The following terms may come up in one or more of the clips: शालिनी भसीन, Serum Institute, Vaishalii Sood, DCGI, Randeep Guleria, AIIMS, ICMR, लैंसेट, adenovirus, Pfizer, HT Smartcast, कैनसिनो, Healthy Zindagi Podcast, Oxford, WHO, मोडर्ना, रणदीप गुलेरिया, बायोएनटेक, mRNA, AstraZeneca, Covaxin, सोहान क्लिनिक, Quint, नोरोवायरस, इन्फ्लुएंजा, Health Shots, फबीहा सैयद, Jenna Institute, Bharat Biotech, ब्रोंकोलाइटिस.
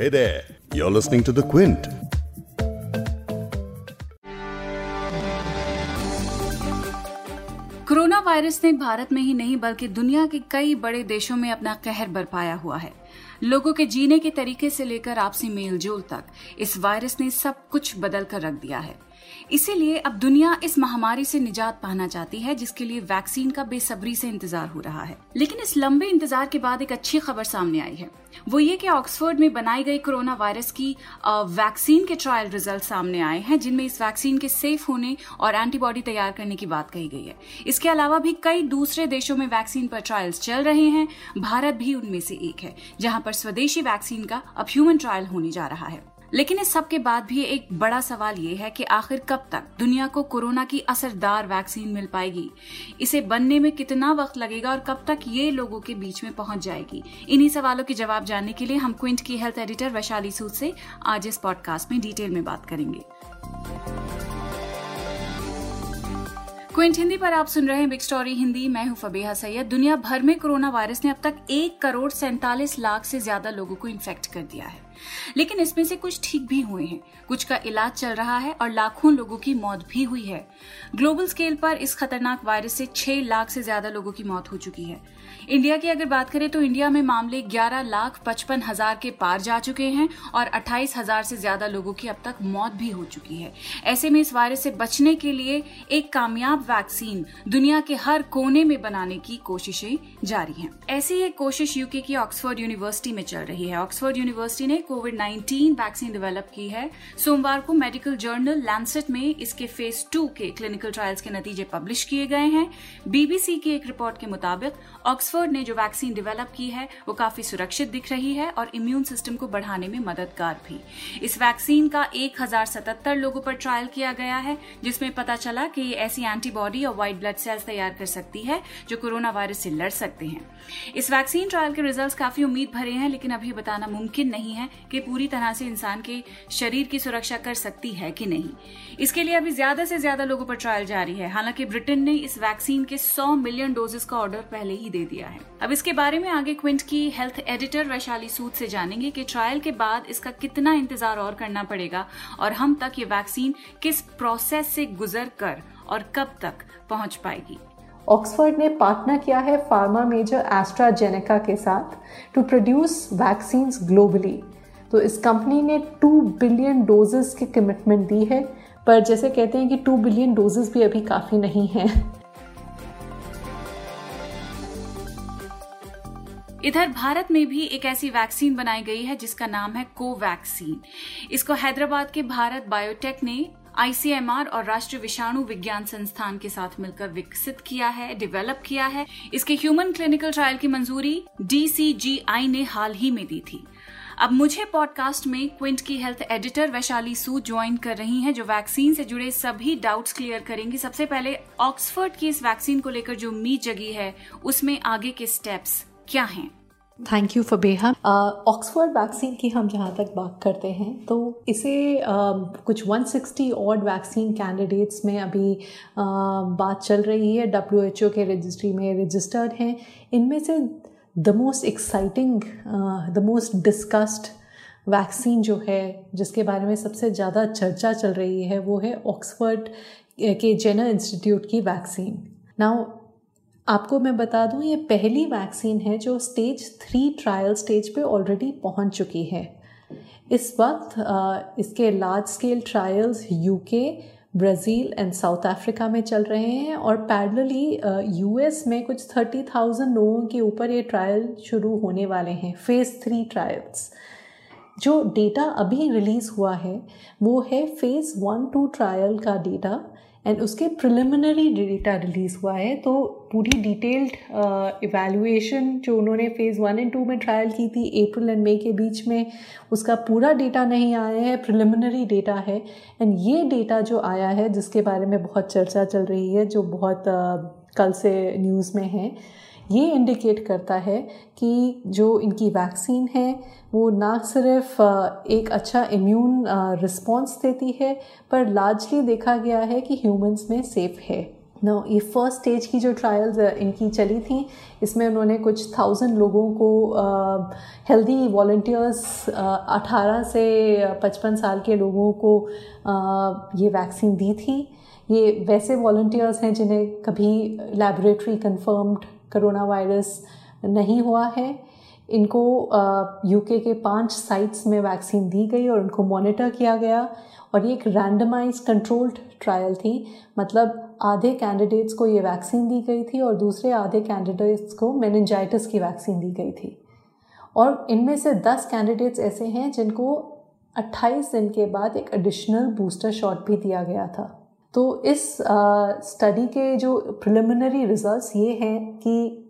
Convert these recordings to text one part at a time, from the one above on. Hey there, you're listening to The Quint. Corona virus ने भारत में ही नहीं बल्कि दुनिया के कई बड़े देशों में अपना कहर बरपाया हुआ है। लोगों के जीने के तरीके से लेकर आपसी मेलजोल तक इस वायरस ने सब कुछ बदल कर रख दिया है। इसीलिए अब दुनिया इस महामारी से निजात पाना चाहती है, जिसके लिए वैक्सीन का बेसब्री से इंतजार हो रहा है। लेकिन इस लंबे इंतजार के बाद एक अच्छी खबर सामने आई है, वो ये कि ऑक्सफोर्ड में बनाई गई कोरोना वायरस की वैक्सीन के ट्रायल रिजल्ट सामने आए हैं, जिनमें इस वैक्सीन के सेफ होने और एंटीबॉडी तैयार करने की बात कही गई है। इसके अलावा भी कई दूसरे देशों में वैक्सीन पर ट्रायल्स चल रहे हैं। भारत भी उनमें से एक है, जहां पर स्वदेशी वैक्सीन का अब ह्यूमन ट्रायल होने जा रहा है। लेकिन इस सब के बाद भी एक बड़ा सवाल ये है कि आखिर कब तक दुनिया को कोरोना की असरदार वैक्सीन मिल पाएगी, इसे बनने में कितना वक्त लगेगा और कब तक ये लोगों के बीच में पहुंच जाएगी। इन्हीं सवालों के जवाब जानने के लिए हम क्विंट की हेल्थ एडिटर वैशाली सूद से आज इस पॉडकास्ट में डिटेल में बात करेंगे। क्विंट हिंदी पर आप सुन रहे हैं बिग स्टोरी हिंदी। मैं हूं फबीहा सैयद। दुनिया भर में कोरोना वायरस ने अब तक 1,47,00,000 से ज्यादा लोगों को इन्फेक्ट कर दिया है, लेकिन इसमें से कुछ ठीक भी हुए हैं, कुछ का इलाज चल रहा है और लाखों लोगों की मौत भी हुई है। ग्लोबल स्केल पर इस खतरनाक वायरस से 6 लाख से ज्यादा लोगों की मौत हो चुकी है। इंडिया की अगर बात करें तो इंडिया में मामले 11,55,000 के पार जा चुके हैं और 28,000 से ज्यादा लोगों की अब तक मौत भी हो चुकी है। ऐसे में इस वायरस से बचने के लिए एक कामयाब वैक्सीन दुनिया के हर कोने में बनाने की कोशिशें जारी हैं। ऐसी एक कोशिश यूके की ऑक्सफोर्ड यूनिवर्सिटी में चल रही है। ऑक्सफोर्ड यूनिवर्सिटी ने कोविड-19 वैक्सीन डेवलप की है। सोमवार को मेडिकल जर्नल लैंसेट में इसके फेज 2 के क्लिनिकल ट्रायल्स के नतीजे पब्लिश किए गए हैं। बीबीसी की एक रिपोर्ट के मुताबिक ऑक्सफोर्ड ने जो वैक्सीन डेवलप की है वो काफी सुरक्षित दिख रही है और इम्यून सिस्टम को बढ़ाने में मददगार भी। इस वैक्सीन का 1,077 लोगों पर ट्रायल किया गया है, जिसमें पता चला कि ये ऐसी एंटीबॉडी और व्हाइट ब्लड सेल्स तैयार कर सकती है जो कोरोना वायरस से लड़ सकते हैं। इस वैक्सीन ट्रायल के रिजल्ट्स काफी उम्मीद भरे हैं, लेकिन अभी बताना मुमकिन नहीं है कि पूरी तरह से इंसान के शरीर की सुरक्षा कर सकती है कि नहीं। इसके लिए अभी ज्यादा से ज्यादा लोगों पर ट्रायल जारी है। हालांकि ब्रिटेन ने इस वैक्सीन के 100 मिलियन डोजेस का ऑर्डर पहले ही दे दिया है। अब इसके बारे में आगे क्विंट की हेल्थ एडिटर वैशाली सूद से जानेंगे कि ट्रायल के बाद इसका कितना इंतजार और करना पड़ेगा और हम तक ये वैक्सीन किस प्रोसेस से गुजर कर और कब तक पहुंच पाएगी। ऑक्सफोर्ड ने पार्टनर किया है फार्मा मेजर एस्ट्राजेनेका के साथ टू प्रोड्यूस वैक्सीन्स ग्लोबली। तो इस कंपनी ने 2 बिलियन डोजेस की कमिटमेंट दी है, पर जैसे कहते हैं कि 2 बिलियन डोजेस भी अभी काफ़ी नहीं है। इधर भारत में भी एक ऐसी वैक्सीन बनाई गई है जिसका नाम है कोवैक्सीन। इसको हैदराबाद के भारत बायोटेक ने ICMR और राष्ट्रीय विषाणु विज्ञान संस्थान के साथ मिलकर विकसित किया है, डेवलप किया है। इसके ह्यूमन क्लिनिकल ट्रायल की मंजूरी DCGI ने हाल ही में दी थी। अब मुझे पॉडकास्ट में क्विंट की health editor Vaishali Sood join कर रही हैं, जो वैक्सीन से जुड़े सभी डाउट्स क्लियर करेंगी। सबसे पहले ऑक्सफोर्ड की इस वैक्सीन को लेकर जो उम्मीद जगी है, उसमें आगे के स्टेप्स क्या हैं? Thank you Fabeha. Oxford vaccine की हम जहाँ तक बात करते हैं तो इसे कुछ 160 ऑड वैक्सीन कैंडिडेट्स में अभी बात चल रही है, WHO के रजिस्ट्री में रजिस्टर्ड हैं। इनमें से the most exciting, the most discussed vaccine जो है, जिसके बारे में सबसे ज़्यादा चर्चा चल रही है, वो है ऑक्सफोर्ड के जेना इंस्टीट्यूट की वैक्सीन। नाउ आपको मैं बता दूं, ये पहली वैक्सीन है जो स्टेज 3 ट्रायल स्टेज पे ऑलरेडी पहुंच चुकी है। इस वक्त इसके large scale trials UK, Brazil and South Africa में चल रहे हैं और पैरेलली US में कुछ 30,000 लोगों के ऊपर ये ट्रायल शुरू होने वाले हैं। फेज 3 ट्रायल्स जो डेटा अभी रिलीज़ हुआ है वो है फेज 1-2 ट्रायल का डेटा एंड उसके प्रिलिमिनरी डेटा रिलीज़ हुआ है। तो पूरी डिटेल्ड इवैल्यूएशन जो उन्होंने फेज 1 और 2 में ट्रायल की थी अप्रैल एंड मई के बीच में, उसका पूरा डेटा नहीं आया है, प्रिलिमिनरी डेटा है। एंड ये डेटा जो आया है, जिसके बारे में बहुत चर्चा चल रही है, जो बहुत कल से न्यूज़ में है, ये इंडिकेट करता है कि जो इनकी वैक्सीन है वो ना सिर्फ एक अच्छा इम्यून रिस्पॉन्स देती है, पर लार्जली देखा गया है कि ह्यूमंस में सेफ है। ना, ये फर्स्ट स्टेज की जो ट्रायल्स इनकी चली थी, इसमें उन्होंने कुछ 1000 लोगों को हेल्दी वॉलंटियर्स 18 से 55 साल के लोगों को ये वैक्सीन दी थी। ये वैसे वॉलंटियर्स हैं जिन्हें कभी लैबोरेटरी कन्फर्म्ड करोना वायरस नहीं हुआ है। इनको यूके के 5 साइट्स में वैक्सीन दी गई और उनको मॉनिटर किया गया, और ये एक रैंडमाइज कंट्रोल्ड ट्रायल थी, मतलब आधे कैंडिडेट्स को ये वैक्सीन दी गई थी और दूसरे आधे कैंडिडेट्स को मेनिंजाइटिस की वैक्सीन दी गई थी। और इनमें से 10 कैंडिडेट्स ऐसे हैं जिनको 28 दिन के बाद एक एडिशनल बूस्टर शॉट भी दिया गया था। तो इस स्टडी के जो प्रिलिमिनरी रिजल्ट्स ये हैं कि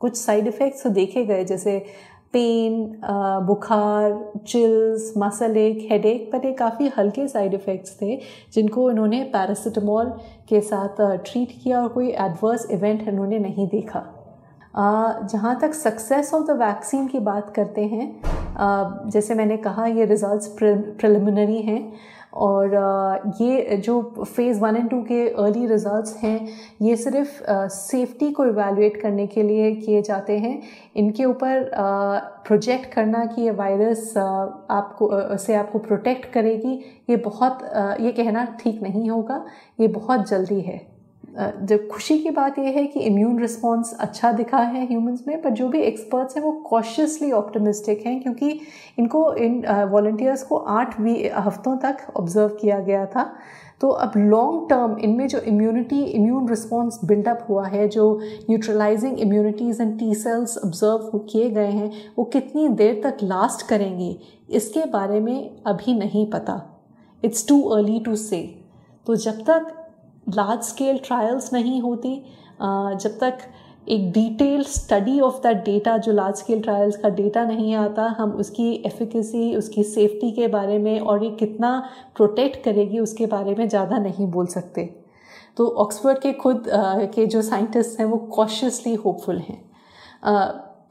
कुछ साइड इफ़ेक्ट्स तो देखे गए, जैसे पेन, बुखार, चिल्स, मसल एक, हेडेक, पर ये काफ़ी हल्के साइड इफ़ेक्ट्स थे जिनको इन्होंने पैरासिटामोल के साथ ट्रीट किया और कोई एडवर्स इवेंट इन्होंने नहीं देखा। जहाँ तक सक्सेस ऑफ द वैक्सीन की बात करते हैं, जैसे मैंने कहा ये रिजल्ट्स प्रिलिमिनरी हैं, और ये जो Phase 1 and 2 के अर्ली रिजल्ट्स हैं ये सिर्फ सेफ्टी को इवैल्यूएट करने के लिए किए जाते हैं। इनके ऊपर प्रोजेक्ट करना कि ये वायरस आपको से आपको प्रोटेक्ट करेगी, ये बहुत ये कहना ठीक नहीं होगा, ये बहुत जल्दी है। जब खुशी की बात यह है कि इम्यून रिस्पॉन्स अच्छा दिखा है ह्यूमंस में, पर जो भी एक्सपर्ट्स हैं वो कॉशियसली ऑप्टिमिस्टिक हैं, क्योंकि इनको इन वॉलंटियर्स को 8 हफ्तों तक ऑब्जर्व किया गया था। तो अब लॉन्ग टर्म इनमें जो इम्यून रिस्पॉन्स बिल्डअप हुआ है, जो neutralising immunities and T cells observe किए गए हैं, वो कितनी देर तक लास्ट करेंगी इसके बारे में अभी नहीं पता। इट्स टू अर्ली टू से। तो जब तक लार्ज स्केल ट्रायल्स नहीं होती, जब तक एक detailed study of that data, जो लार्ज स्केल ट्रायल्स का डेटा नहीं आता, हम उसकी एफिकेसी, उसकी सेफ्टी के बारे में और ये कितना प्रोटेक्ट करेगी उसके बारे में ज़्यादा नहीं बोल सकते। तो ऑक्सफोर्ड के खुद के जो साइंटिस्ट हैं वो कॉशियसली होपफुल हैं,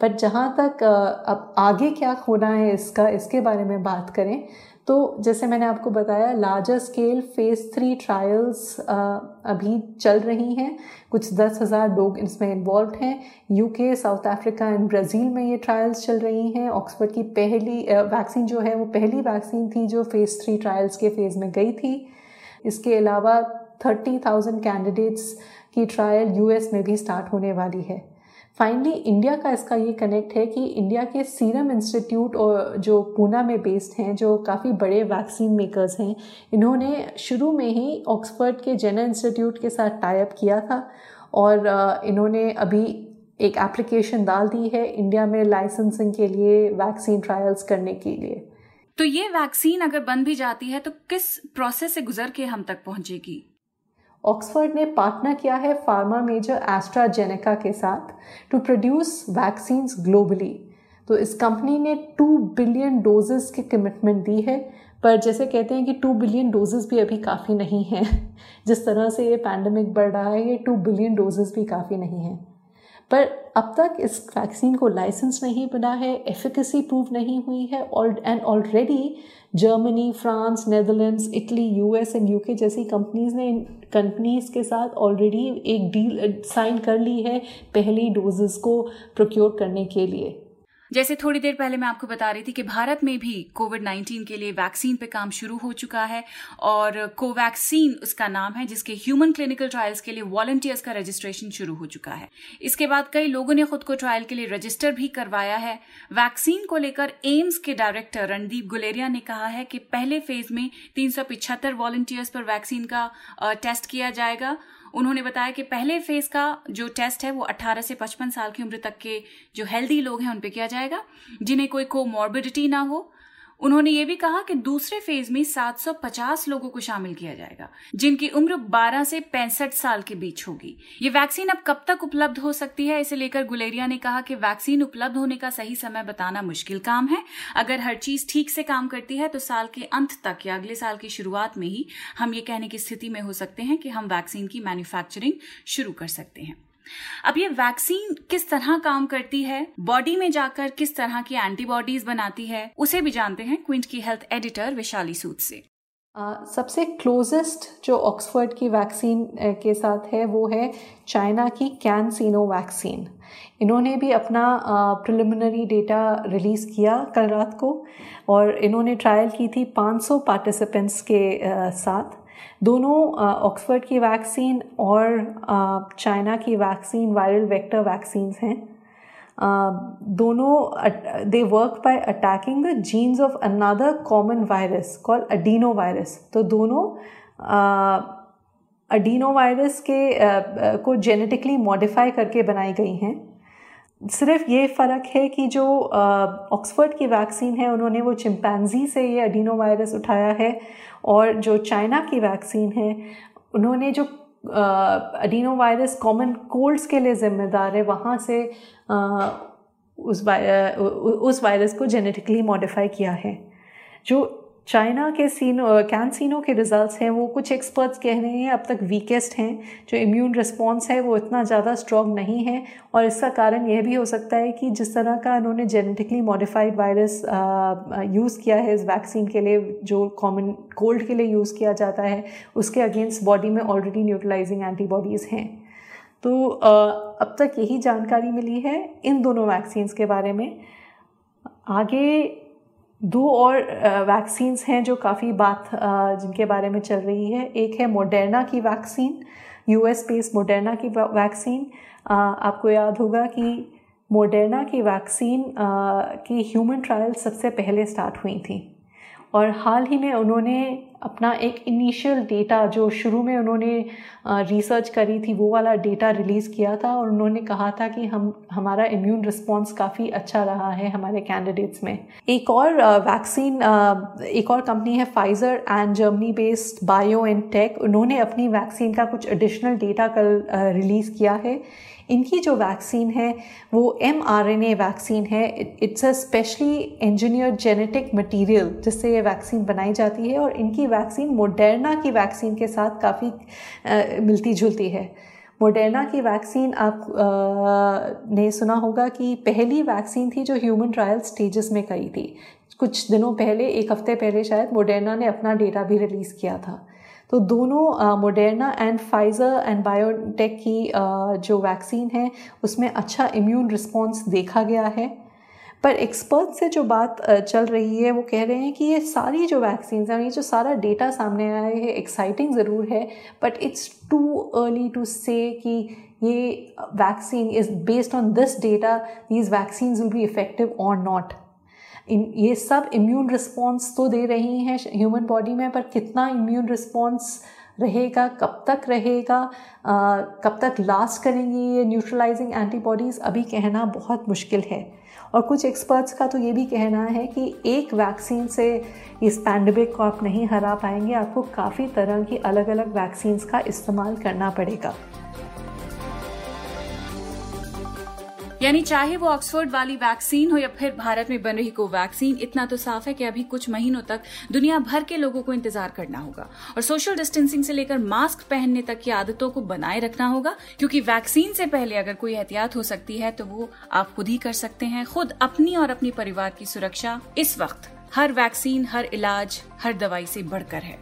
बट जहाँ तक अब आगे क्या होना है इसके बारे में बात करें, तो जैसे मैंने आपको बताया लार्जर स्केल Phase 3 ट्रायल्स अभी चल रही हैं। कुछ 10,000 लोग इसमें इन्वॉल्व हैं। UK, South Africa and Brazil में ये ट्रायल्स चल रही हैं। ऑक्सफोर्ड की पहली वैक्सीन जो है वो पहली वैक्सीन थी जो Phase 3 ट्रायल्स के फेज़ में गई थी। इसके अलावा 30,000 कैंडिडेट्स की ट्रायल US में भी स्टार्ट होने वाली है। फाइनली इंडिया का इसका ये कनेक्ट है कि इंडिया के सीरम इंस्टीट्यूट और जो पूना में बेस्ड हैं, जो काफ़ी बड़े वैक्सीन मेकर्स हैं, इन्होंने शुरू में ही ऑक्सफोर्ड के जेना इंस्टीट्यूट के साथ टाई अप किया था, और इन्होंने अभी एक एप्लीकेशन डाल दी है इंडिया में लाइसेंसिंग के लिए वैक्सीन ट्रायल्स करने के लिए। तो ये वैक्सीन अगर बन भी जाती है तो किस प्रोसेस से गुजर के हम तक पहुँचेगी? ऑक्सफोर्ड ने पार्टनर किया है फार्मा मेजर एस्ट्राजेनेका के साथ टू प्रोड्यूस वैक्सीन्स ग्लोबली। तो इस कंपनी ने 2 बिलियन डोजेस की कमिटमेंट दी है, पर जैसे कहते हैं कि 2 बिलियन डोजेस भी अभी काफ़ी नहीं हैं। जिस तरह से ये पैंडमिक बढ़ रहा है, ये 2 बिलियन डोजेस भी काफ़ी नहीं हैं। पर अब तक इस वैक्सीन को लाइसेंस नहीं बना है, एफिकेसी प्रूव नहीं हुई है, and already Germany, France, Netherlands, Italy, US and UK जैसी कंपनीज़ ने इन कंपनीज़ के साथ ऑलरेडी एक डील साइन कर ली है पहली डोजेस को प्रोक्योर करने के लिए। जैसे थोड़ी देर पहले मैं आपको बता रही थी कि भारत में भी कोविड-19 के लिए वैक्सीन पे काम शुरू हो चुका है, और कोवैक्सीन उसका नाम है, जिसके ह्यूमन क्लिनिकल ट्रायल्स के लिए वॉलंटियर्स का रजिस्ट्रेशन शुरू हो चुका है। इसके बाद कई लोगों ने खुद को ट्रायल के लिए रजिस्टर भी करवाया है। वैक्सीन को लेकर एम्स के डायरेक्टर रणदीप गुलेरिया ने कहा है कि पहले फेज में 375 वॉलंटियर्स पर वैक्सीन का टेस्ट किया जाएगा। उन्होंने बताया कि पहले फेज का जो टेस्ट है वो 18 से 55 साल की उम्र तक के जो हेल्दी लोग हैं उन पे किया जाएगा, जिन्हें कोई कोमॉर्बिडिटी ना हो। उन्होंने ये भी कहा कि दूसरे फेज में 750 लोगों को शामिल किया जाएगा, जिनकी उम्र 12 से 65 साल के बीच होगी। ये वैक्सीन अब कब तक उपलब्ध हो सकती है, इसे लेकर गुलेरिया ने कहा कि वैक्सीन उपलब्ध होने का सही समय बताना मुश्किल काम है। अगर हर चीज ठीक से काम करती है तो साल के अंत तक या अगले साल की शुरुआत में ही हम ये कहने की स्थिति में हो सकते हैं कि हम वैक्सीन की मैन्युफैक्चरिंग शुरू कर सकते हैं। अब ये वैक्सीन किस तरह काम करती है, बॉडी में जाकर किस तरह की एंटीबॉडीज बनाती है, उसे भी जानते हैं क्विंट की हेल्थ एडिटर वैशाली सूद से। सबसे क्लोजेस्ट जो ऑक्सफोर्ड की वैक्सीन के साथ है वो है चाइना की कैनसिनो वैक्सीन। इन्होंने भी अपना प्रिलिमिनरी डेटा रिलीज़ किया कल रात को, और इन्होंने ट्रायल की थी 500 पार्टिसिपेंट्स के साथ। दोनों ऑक्सफोर्ड की वैक्सीन और चाइना की वैक्सीन वायरल वेक्टर वैक्सीन्स हैं। दोनों they work by attacking the genes of another common virus called adenovirus। तो दोनों adenovirus के को genetically modify करके बनाई गई हैं। सिर्फ ये फ़र्क है कि जो ऑक्सफोर्ड की वैक्सीन है उन्होंने वो चिंपैंजी से ये adenovirus उठाया है, और जो चाइना की वैक्सीन है उन्होंने जो एडिनोवायरस कॉमन कोल्ड्स के लिए ज़िम्मेदार है वहाँ से उस वायरस को जेनेटिकली मॉडिफाई किया है। जो चाइना के कैनसिनो के रिजल्ट्स हैं वो कुछ एक्सपर्ट्स कह रहे हैं अब तक वीकेस्ट हैं। जो इम्यून रिस्पॉन्स है वो इतना ज़्यादा स्ट्रॉन्ग नहीं है, और इसका कारण यह भी हो सकता है कि जिस तरह का उन्होंने जेनेटिकली मॉडिफाइड वायरस यूज़ किया है इस वैक्सीन के लिए, जो कॉमन कोल्ड के लिए यूज़ किया जाता है, उसके अगेंस्ट बॉडी में ऑलरेडी न्यूट्रलाइजिंग एंटीबॉडीज़ हैं। तो अब तक यही जानकारी मिली है इन दोनों वैक्सीन्स के बारे में। आगे दो और वैक्सीन्स हैं जो काफ़ी बात जिनके बारे में चल रही है। एक है मोडर्ना की वैक्सीन, यूएस बेस्ड मोडर्ना की वैक्सीन। आपको याद होगा कि मोडर्ना की वैक्सीन की ह्यूमन ट्रायल सबसे पहले स्टार्ट हुई थी, और हाल ही में उन्होंने अपना एक इनिशियल डेटा जो शुरू में उन्होंने रिसर्च करी थी वो वाला डेटा रिलीज़ किया था, और उन्होंने कहा था कि हमारा इम्यून रिस्पॉन्स काफ़ी अच्छा रहा है हमारे कैंडिडेट्स में। एक और वैक्सीन, एक और कंपनी है Pfizer and Germany based बायोएनटेक। उन्होंने अपनी वैक्सीन का कुछ एडिशनल डेटा कल रिलीज़ किया है। इनकी जो वैक्सीन है वो mRNA वैक्सीन है। It's a specially engineered genetic material जिससे ये वैक्सीन बनाई जाती है, और इनकी वैक्सीन मोडर्ना की वैक्सीन के साथ काफ़ी मिलती जुलती है। मोडर्ना की वैक्सीन आप ने सुना होगा कि पहली वैक्सीन थी जो ह्यूमन ट्रायल स्टेजेस में करी थी। कुछ दिनों पहले, एक हफ्ते पहले शायद, मोडर्ना ने अपना डेटा भी रिलीज़ किया था। तो दोनों मोडर्ना and Pfizer and biotech की जो वैक्सीन है उसमें अच्छा इम्यून रिस्पॉन्स देखा गया है। पर एक्सपर्ट से जो बात चल रही है वो कह रहे हैं कि ये सारी जो वैक्सीन्स हैं, ये जो सारा डेटा सामने आया है एक्साइटिंग ज़रूर है, but it's too early to say कि ये vaccine is based on this data these vaccines will be effective और नॉट। ये सब इम्यून रिस्पॉन्स तो दे रही हैं ह्यूमन बॉडी में, पर कितना इम्यून रिस्पॉन्स रहेगा, कब तक रहेगा, कब तक लास्ट करेंगी ये न्यूट्रलाइजिंग एंटीबॉडीज़, अभी कहना बहुत मुश्किल है। और कुछ एक्सपर्ट्स का तो ये भी कहना है कि एक वैक्सीन से इस पैंडमिक को आप नहीं हरा पाएंगे, आपको काफ़ी तरह की अलग अलग वैक्सीन्स का इस्तेमाल करना पड़ेगा। यानी चाहे वो ऑक्सफोर्ड वाली वैक्सीन हो या फिर भारत में बन रही कोवैक्सीन, इतना तो साफ है कि अभी कुछ महीनों तक दुनिया भर के लोगों को इंतजार करना होगा, और सोशल डिस्टेंसिंग से लेकर मास्क पहनने तक की आदतों को बनाए रखना होगा, क्योंकि वैक्सीन से पहले अगर कोई एहतियात हो सकती है तो वो आप खुद ही कर सकते हैं। खुद अपनी और अपने परिवार की सुरक्षा इस वक्त हर वैक्सीन, हर इलाज, हर दवाई से बढ़कर है।